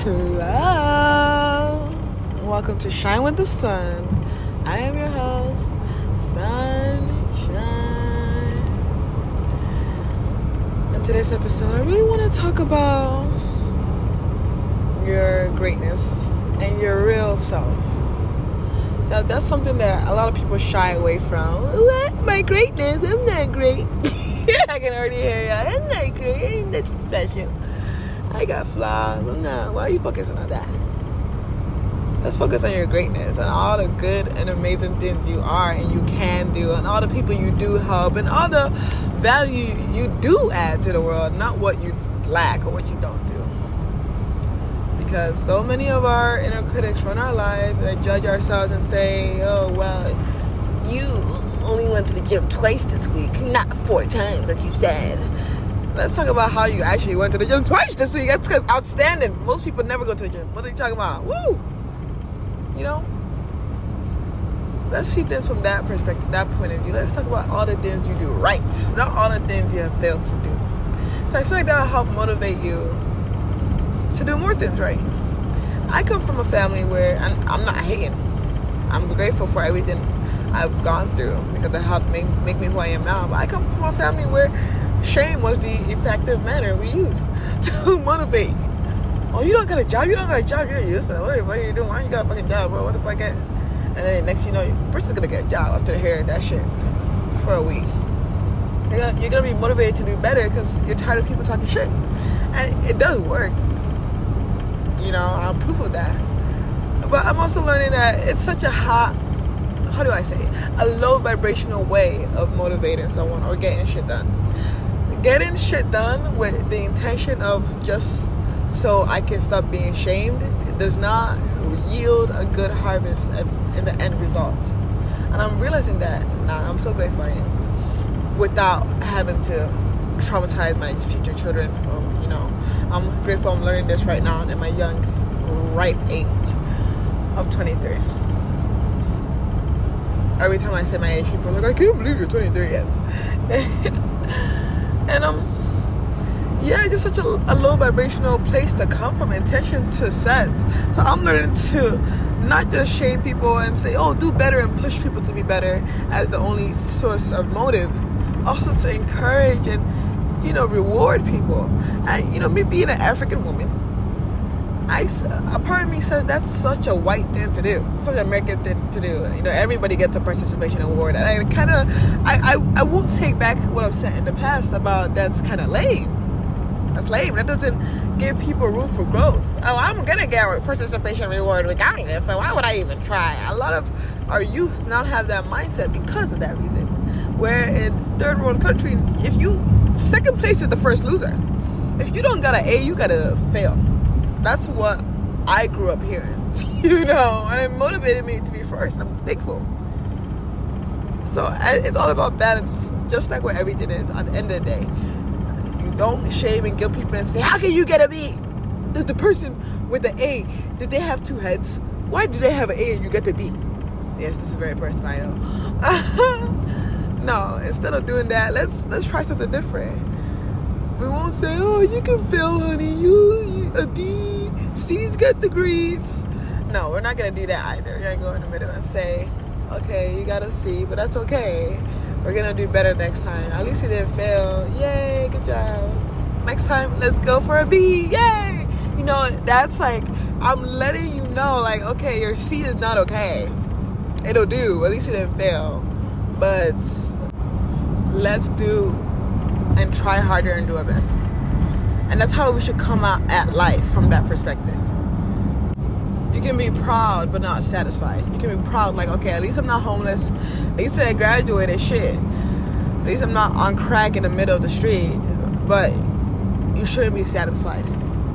Hello. Welcome to Shine With The Sun. I am your host, Sunshine. In today's episode, I really want to talk about your greatness and your real self. Now, that's something that a lot of people shy away from. What? My greatness? I'm not great. I can already hear y'all. I'm not great. I ain't that special. I got flaws. I'm not. Why are you focusing on that? Let's focus on your greatness and all the good and amazing things you are and you can do, and all the people you do help, and all the value you do add to the world, not what you lack or what you don't do. Because so many of our inner critics run our life and judge ourselves and say, oh, well, you only went to the gym twice this week, not 4 times like you said. Let's talk about how you actually went to the gym twice this week. That's outstanding. Most people never go to the gym. What are you talking about? Woo! You know? Let's see things from that perspective, that point of view. Let's talk about all the things you do right, not all the things you have failed to do. I feel like that'll help motivate you to do more things right. I come from a family where I'm not hating. I'm grateful for everything I've gone through because it helped make me who I am now. But I come from a family where shame was the effective manner we used to motivate. Oh, you don't got a job? You don't got a job? You're useless. What are you doing? Why you got a fucking job, bro? What the fuck? And then next you know, your person's going to get a job after hearing that shit for a week. You're going to be motivated to do better because you're tired of people talking shit. And it does work. You know, I'm proof of that. But I'm also learning that it's such a a low vibrational way of motivating someone or getting shit done. Getting shit done with the intention of just so I can stop being shamed does not yield a good harvest in the end result. And I'm realizing that now. I'm so grateful I am, without having to traumatize my future children. Or, you know, I'm grateful I'm learning this right now at my young, ripe age of 23. Every time I say my age, people are like, I can't believe you're 23, yes. And it's just such a low vibrational place to come from, intention to set. So I'm learning to not just shame people and say, oh, do better and push people to be better as the only source of motive. Also to encourage and, you know, reward people. And, you know, me being an African woman, a part of me says that's such a white thing to do, such an American thing to do. You know, everybody gets a participation award, and I won't take back what I've said in the past about that's kind of lame. That's lame. That doesn't give people room for growth. Oh, I'm gonna get a participation reward regardless, so why would I even try? A lot of our youth not have that mindset because of that reason. Where in third world country, if you second place is the first loser. If you don't got an A, you gotta fail. That's what I grew up hearing, you know, and it motivated me to be first. I'm thankful. So it's all about balance, just like what everything is at the end of the day. You don't shame and guilt people and say, how can you get a B? Did the person with the A, did they have 2 heads? Why do they have an A and you get the B? Yes, this is very personal, I know. No, instead of doing that, let's try something different. We won't say, oh, you can fail, honey, you a D. C's got degrees. No, we're not going to do that either. We're going to go in the middle and say, okay, you got a C, but that's okay. We're going to do better next time. At least you didn't fail. Yay, good job. Next time, let's go for a B. Yay! You know, that's like, I'm letting you know, like, okay, your C is not okay. It'll do. At least you didn't fail. But let's do and try harder and do our best. And that's how we should come out at life from that perspective. You can be proud but not satisfied. You can be proud like, okay, at least I'm not homeless. At least I graduated, shit. At least I'm not on crack in the middle of the street. But you shouldn't be satisfied.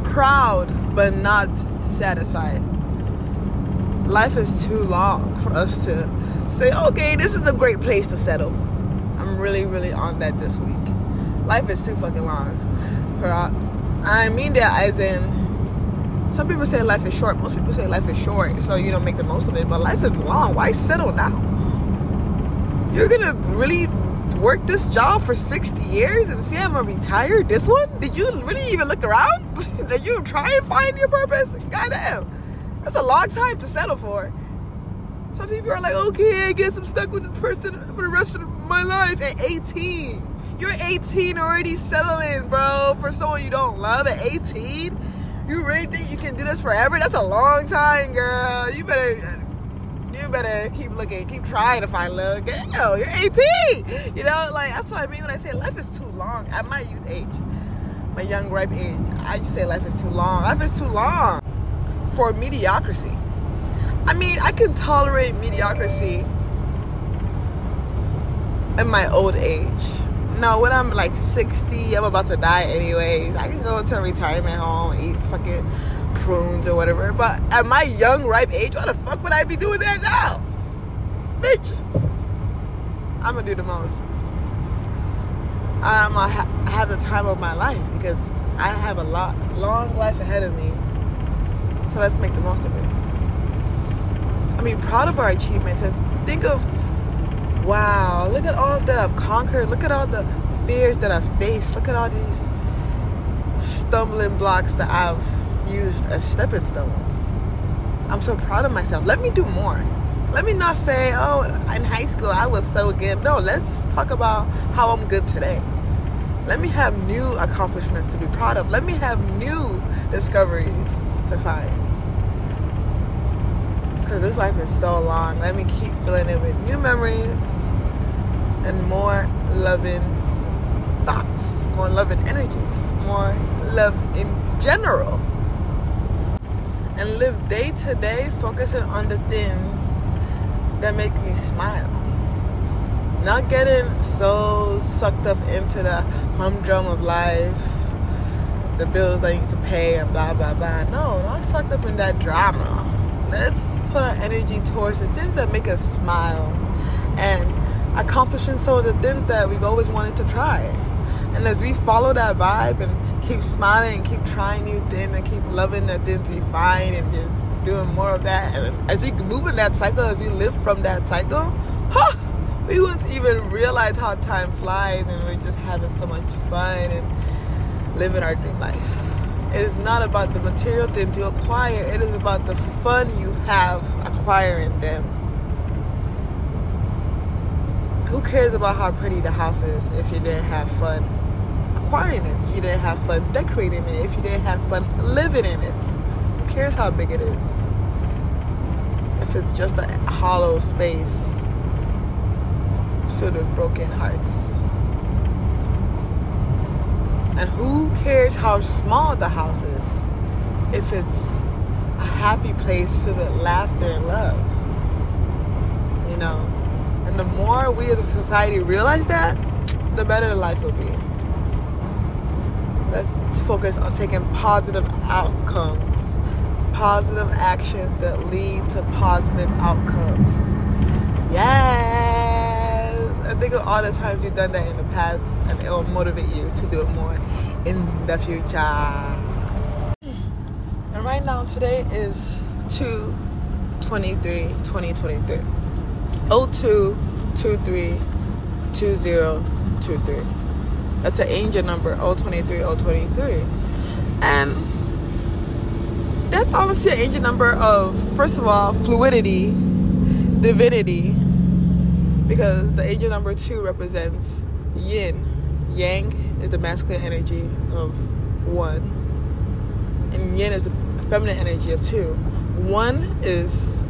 Proud but not satisfied. Life is too long for us to say, okay, this is a great place to settle. I'm really, really on that this week. Life is too fucking long. I mean that as in, some people say life is short. Most people say life is short, so you don't make the most of it. But life is long. Why settle now? You're gonna really worked this job for 60 years and see I'm gonna retire this one? Did you really even look around? Did you try and find your purpose? Goddamn, that's a long time to settle for. Some people are like, okay, I guess I'm stuck with this person for the rest of my life at 18. You're 18 already settling, bro, for someone you don't love at 18? You really think you can do this forever? That's a long time, girl. You better keep looking, keep trying to find love. Girl, you're 18. You know, like, that's what I mean when I say life is too long. At my youth age, my young, ripe age, I say life is too long. Life is too long for mediocrity. I mean, I can tolerate mediocrity in my old age. No, when I'm like 60, I'm about to die anyways. I can go into a retirement home, eat fucking prunes or whatever. But at my young, ripe age, why the fuck would I be doing that now? Bitch, I'm gonna do the most. I'm gonna have the time of my life because I have a long life ahead of me. So let's make the most of it. I mean, proud of our achievements and think of, wow, look at all that I've conquered. Look at all the fears that I've faced. Look at all these stumbling blocks that I've used as stepping stones. I'm so proud of myself. Let me do more. Let me not say, oh, in high school I was so good. No, let's talk about how I'm good today. Let me have new accomplishments to be proud of. Let me have new discoveries to find. Because this life is so long. Let me keep filling it with new memories and more loving thoughts, more loving energies, more love in general. And live day to day focusing on the things that make me smile. Not getting so sucked up into the humdrum of life, the bills I need to pay and blah, blah, blah. No, not sucked up in that drama. Let's put our energy towards the things that make us smile and accomplishing some of the things that we've always wanted to try. And as we follow that vibe and keep smiling and keep trying new things and keep loving the things we find and just doing more of that, and as we move in that cycle, as we live from that cycle, we wouldn't even realize how time flies and we're just having so much fun and living our dream life. It is not about the material things you acquire. It is about the fun you have acquiring them. Who cares about how pretty the house is if you didn't have fun acquiring it? If you didn't have fun decorating it? If you didn't have fun living in it? Who cares how big it is? If it's just a hollow space filled with broken hearts. And who cares how small the house is if it's a happy place filled with laughter and love? You know? And the more we as a society realize that, the better the life will be. Let's focus on taking positive outcomes, positive actions that lead to positive outcomes. Yes! I think of all the times you've done that in the past and it will motivate you to do it more in the future. And right now, today is 2/23/2023. 02/23/2023. That's an angel number, 023023. And that's obviously an angel number of, first of all, fluidity, divinity. Because the angel number 2 represents yin. Yang is the masculine energy of 1. And yin is the feminine energy of 2. 1 is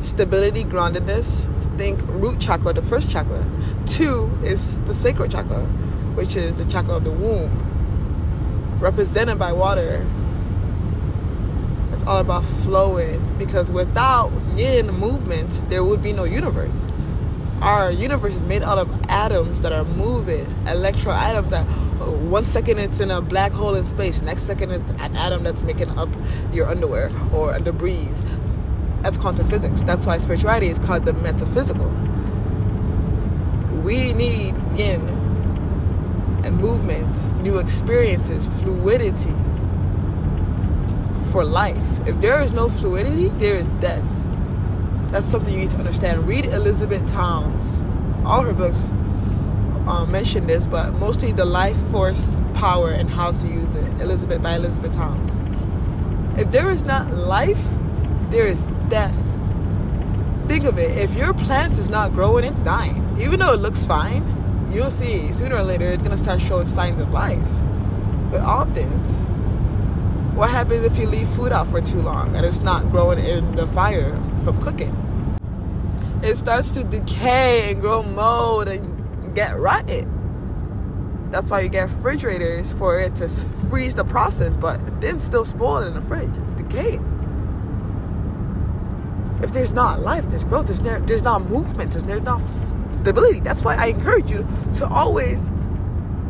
stability, groundedness. Think root chakra, the first chakra. 2 is the sacral chakra, which is the chakra of the womb, represented by water. It's all about flowing. Because without yin movement, there would be no universe. Our universe is made out of atoms that are moving, electron atoms that one second it's in a black hole in space, next second it's an atom that's making up your underwear or debris. That's quantum physics. That's why spirituality is called the metaphysical. We need yin and movement, new experiences, fluidity for life. If there is no fluidity, there is death. That's something you need to understand. Read Elizabeth Towns, all her books mentioned this, but mostly the life force power and how to use it. Elizabeth Towns. If there is not life, there is death. Think of it. If your plant is not growing, it's dying. Even though it looks fine, you'll see sooner or later it's going to start showing signs of life. With all things. What happens if you leave food out for too long and it's not growing in the fire from cooking? It starts to decay and grow mold and get rotted. That's why you get refrigerators for it to freeze the process, but then still spoiled in the fridge. It's decayed. If there's not life, there's growth, there's not movement, there's not stability. That's why I encourage you to always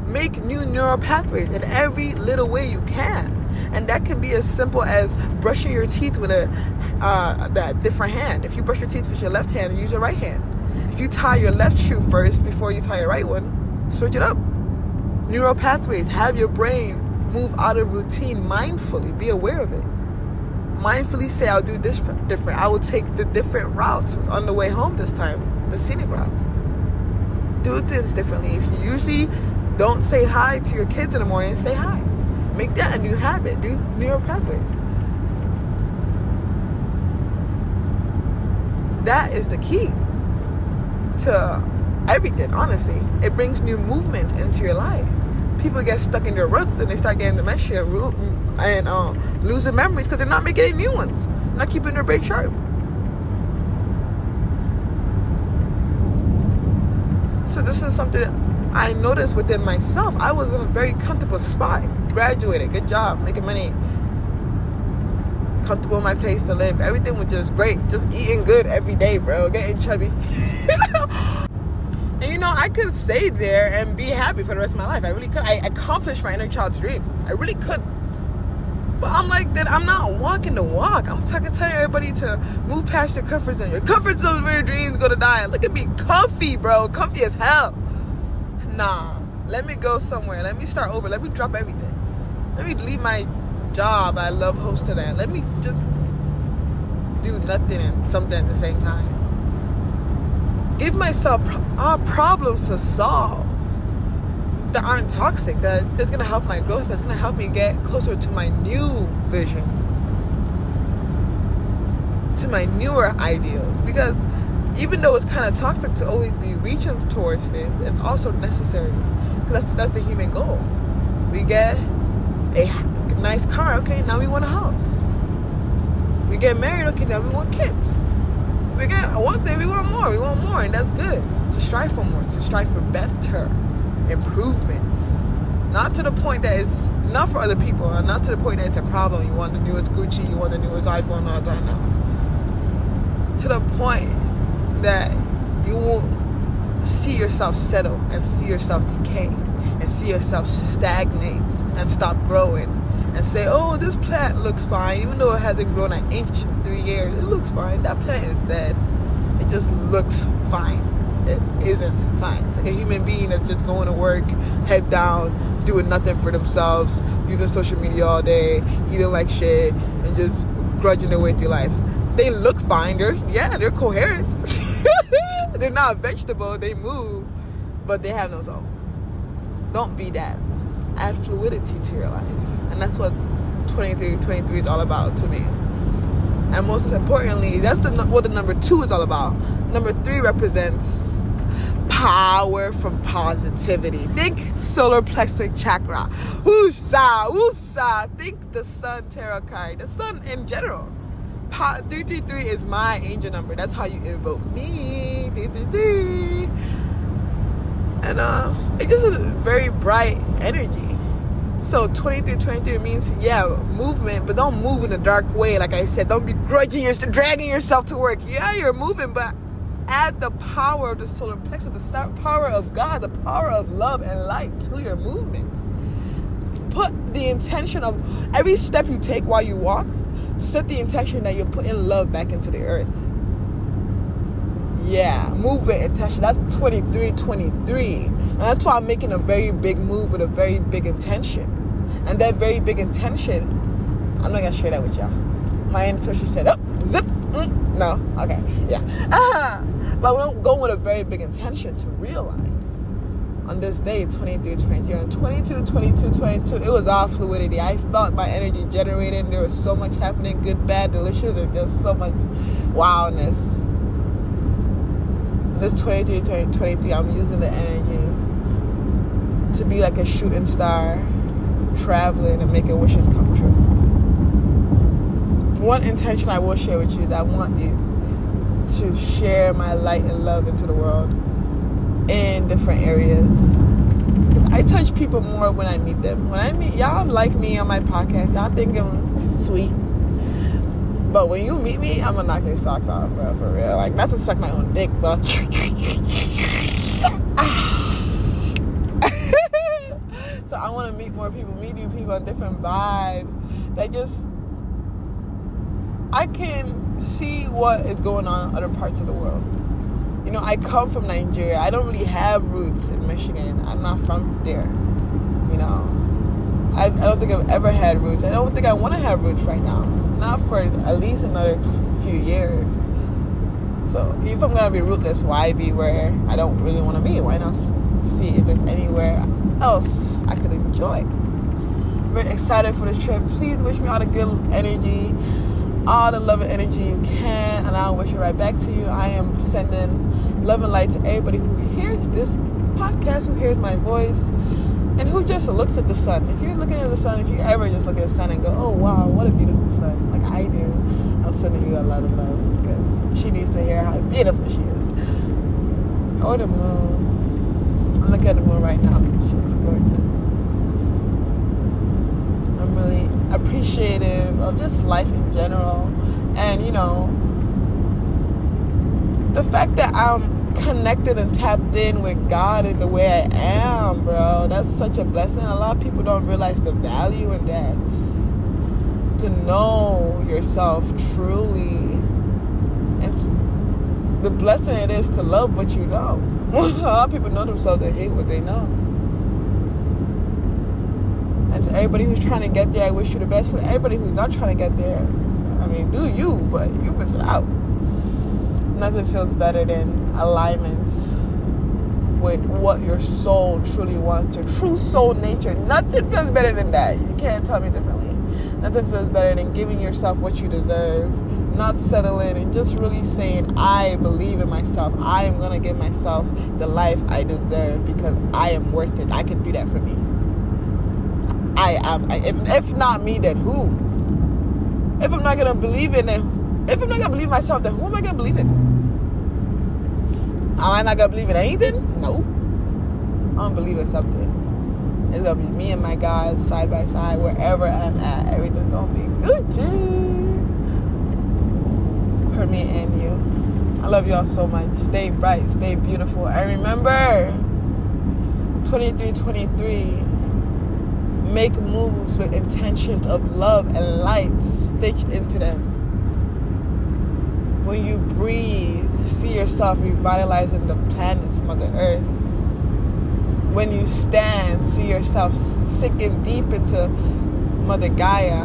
make new neural pathways in every little way you can. And that can be as simple as brushing your teeth with that different hand. If you brush your teeth with your left hand, use your right hand. If you tie your left shoe first before you tie your right one, switch it up. Neural pathways. Have your brain move out of routine mindfully. Be aware of it. Mindfully say, I'll do this different. I will take the different routes on the way home this time, the scenic route. Do things differently. If you usually don't say hi to your kids in the morning, say hi. Make that a new habit. Do neural pathway. That is the key to everything, honestly. It brings new movement into your life. People get stuck in their roots, then they start getting dementia and losing memories because they're not making any new ones. Not keeping their brain sharp. So this is something that I noticed within myself. I was in a very comfortable spot. Graduated, good job, making money, comfortable in my place to live. Everything was just great. Just eating good every day, bro. Getting chubby. And you know, I could stay there and be happy for the rest of my life. I really could. I accomplished my inner child's dream. I really could. But I'm like, then I'm not walking the walk. I'm telling everybody to move past your comfort zone. Your comfort zone is where your dreams go to die. Look at me, comfy, bro. Comfy as hell. Nah, let me go somewhere. Let me start over. Let me drop everything. Let me leave my job I love hosting at. Let me just do nothing and something at the same time. Give myself problems to solve that aren't toxic, that's going to help my growth, that's going to help me get closer to my new vision, to my newer ideals. Because even though it's kind of toxic to always be reaching towards things, it's also necessary. Because that's the human goal. We get a nice car, okay, now we want a house. We get married, okay, now we want kids. We get one thing, we want more, and that's good. To strive for more, to strive for better improvements. Not to the point that it's not for other people, and not to the point that it's a problem. You want the newest Gucci, you want the newest iPhone, all that now. To the point that you will see yourself settle and see yourself decay and see yourself stagnate and stop growing and say, oh, this plant looks fine, even though it hasn't grown an inch in 3 years. It looks fine. That plant is dead. It just looks fine. It isn't fine. It's like a human being that's just going to work, head down, doing nothing for themselves, using social media all day, eating like shit, and just grudging their way through life. They look fine. They're coherent. They're not a vegetable. They move, but they have no soul. Don't be that. Add fluidity to your life. And that's what 23 is all about to me. And most importantly, that's what the number 2 is all about. Number 3 represents power from positivity. Think solar plexus chakra. Woosah, woosah. Think the sun tarot card. The sun in general. 333 is my angel number. That's how you invoke me. 333. And it's just a very bright energy. So 2323 means, yeah, movement, but don't move in a dark way. Like I said, don't be grudging yourself, dragging yourself to work. Yeah, you're moving, but add the power of the solar plexus, the power of God, the power of love and light to your movements. Put the intention of every step you take while you walk, set the intention that you're putting love back into the earth. Yeah, move it and touch it. That's 2323. And that's why I'm making a very big move with a very big intention. And that very big intention, I'm not going to share that with y'all. My intuition said, oh, zip, no, okay, yeah. But we'll go with a very big intention to realize on this day, 23-22. And 22-22-22, it was all fluidity. I felt my energy generated. There was so much happening, good, bad, delicious, and just so much wildness. This 23-23, I'm using the energy to be like a shooting star, traveling and making wishes come true. One intention I will share with you is I want you to share my light and love into the world in different areas. I touch people more when I meet them. When I meet y'all, like me on my podcast, y'all think I'm sweet. But when you meet me, I'm gonna knock your socks off, bro, for real. Like, not to suck my own dick, but so I want to meet more people, meet new people on different vibes. That just, I can see what is going on in other parts of the world. You know, I come from Nigeria. I don't really have roots in Michigan. I'm not from there. You know, I don't think I've ever had roots. I don't think I want to have roots right now. Not for at least another few years. So if I'm going to be rootless, why be where I don't really want to be? Why not see if there's anywhere else I could enjoy? I'm very excited for this trip. Please wish me all the good energy, all the love and energy you can, and I'll wish it right back to you. I am sending love and light to everybody who hears this podcast, who hears my voice, and who just looks at the sun. If you're looking at the sun, if you ever just look at the sun and go, oh, wow, what a beautiful sun, like I do, I'm sending you a lot of love, because she needs to hear how beautiful she is. Or the moon. I'm looking at the moon right now. She looks gorgeous. I'm really appreciative of just life in general, and you know, the fact that I'm connected and tapped in with God in the way I am, bro, that's such a blessing. A lot of people don't realize the value in that. To know yourself truly, and the blessing it is to love what you know. A lot of people know themselves and hate what they know. And to everybody who's trying to get there, I wish you the best. For everybody who's not trying to get there, I mean, do you, but you miss it out. Nothing feels better than alignment with what your soul truly wants, your true soul nature. Nothing feels better than that. You can't tell me differently. Nothing feels better than giving yourself what you deserve, not settling, and just really saying, I believe in myself. I am going to give myself the life I deserve because I am worth it. I can do that for me. I am. If not me, then who? If I'm not gonna believe in it, if I'm not gonna believe myself, then who am I gonna believe in? Am I not gonna believe in anything? No. I'm gonna believe in something. It's gonna be me and my God side by side, wherever I'm at. Everything's gonna be Gucci for me and you. I love y'all so much. Stay bright. Stay beautiful. And remember, 23-23. Make moves with intentions of love and light stitched into them. When you breathe, see yourself revitalizing the planets, Mother Earth. When you stand, see yourself sinking deep into Mother Gaia,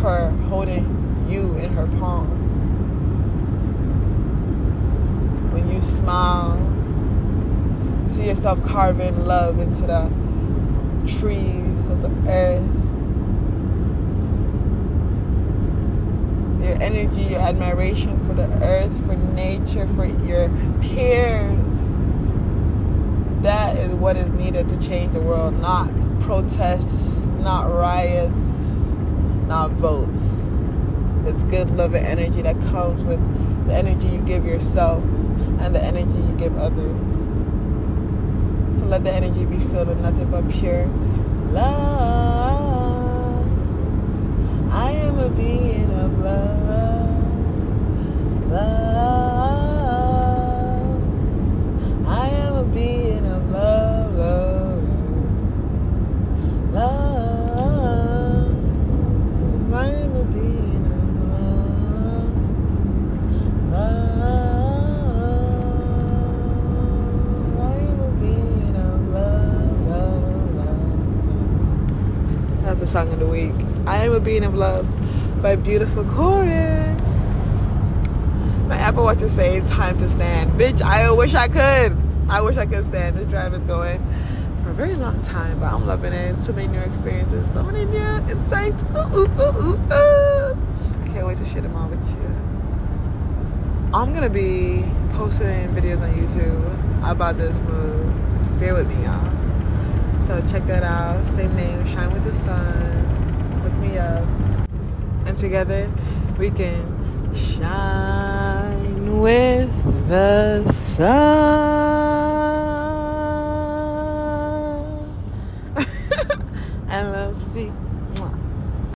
her holding you in her palms. When you smile, see yourself carving love into the trees of the earth. Your energy, your admiration for the earth, for nature, for your peers. That is what is needed to change the world. Not protests, not riots, not votes. It's good love and energy that comes with the energy you give yourself and the energy you give others. So let the energy be filled with nothing but pure love. I am a being of love. Love. I am a being of love. Love. Love. I am a being of love. Love. The song of the week. I am a being of love by Beautiful Chorus. My Apple Watch is saying time to stand. Bitch, I wish I could. I wish I could stand. This drive is going for a very long time, but I'm loving it. So many new experiences, so many new insights. I can't wait to share them all with you. I'm going to be posting videos on YouTube about this move. Bear with me, y'all. So check that out. Same name, Shine With The Sun. Look me up. And together we can shine with the sun.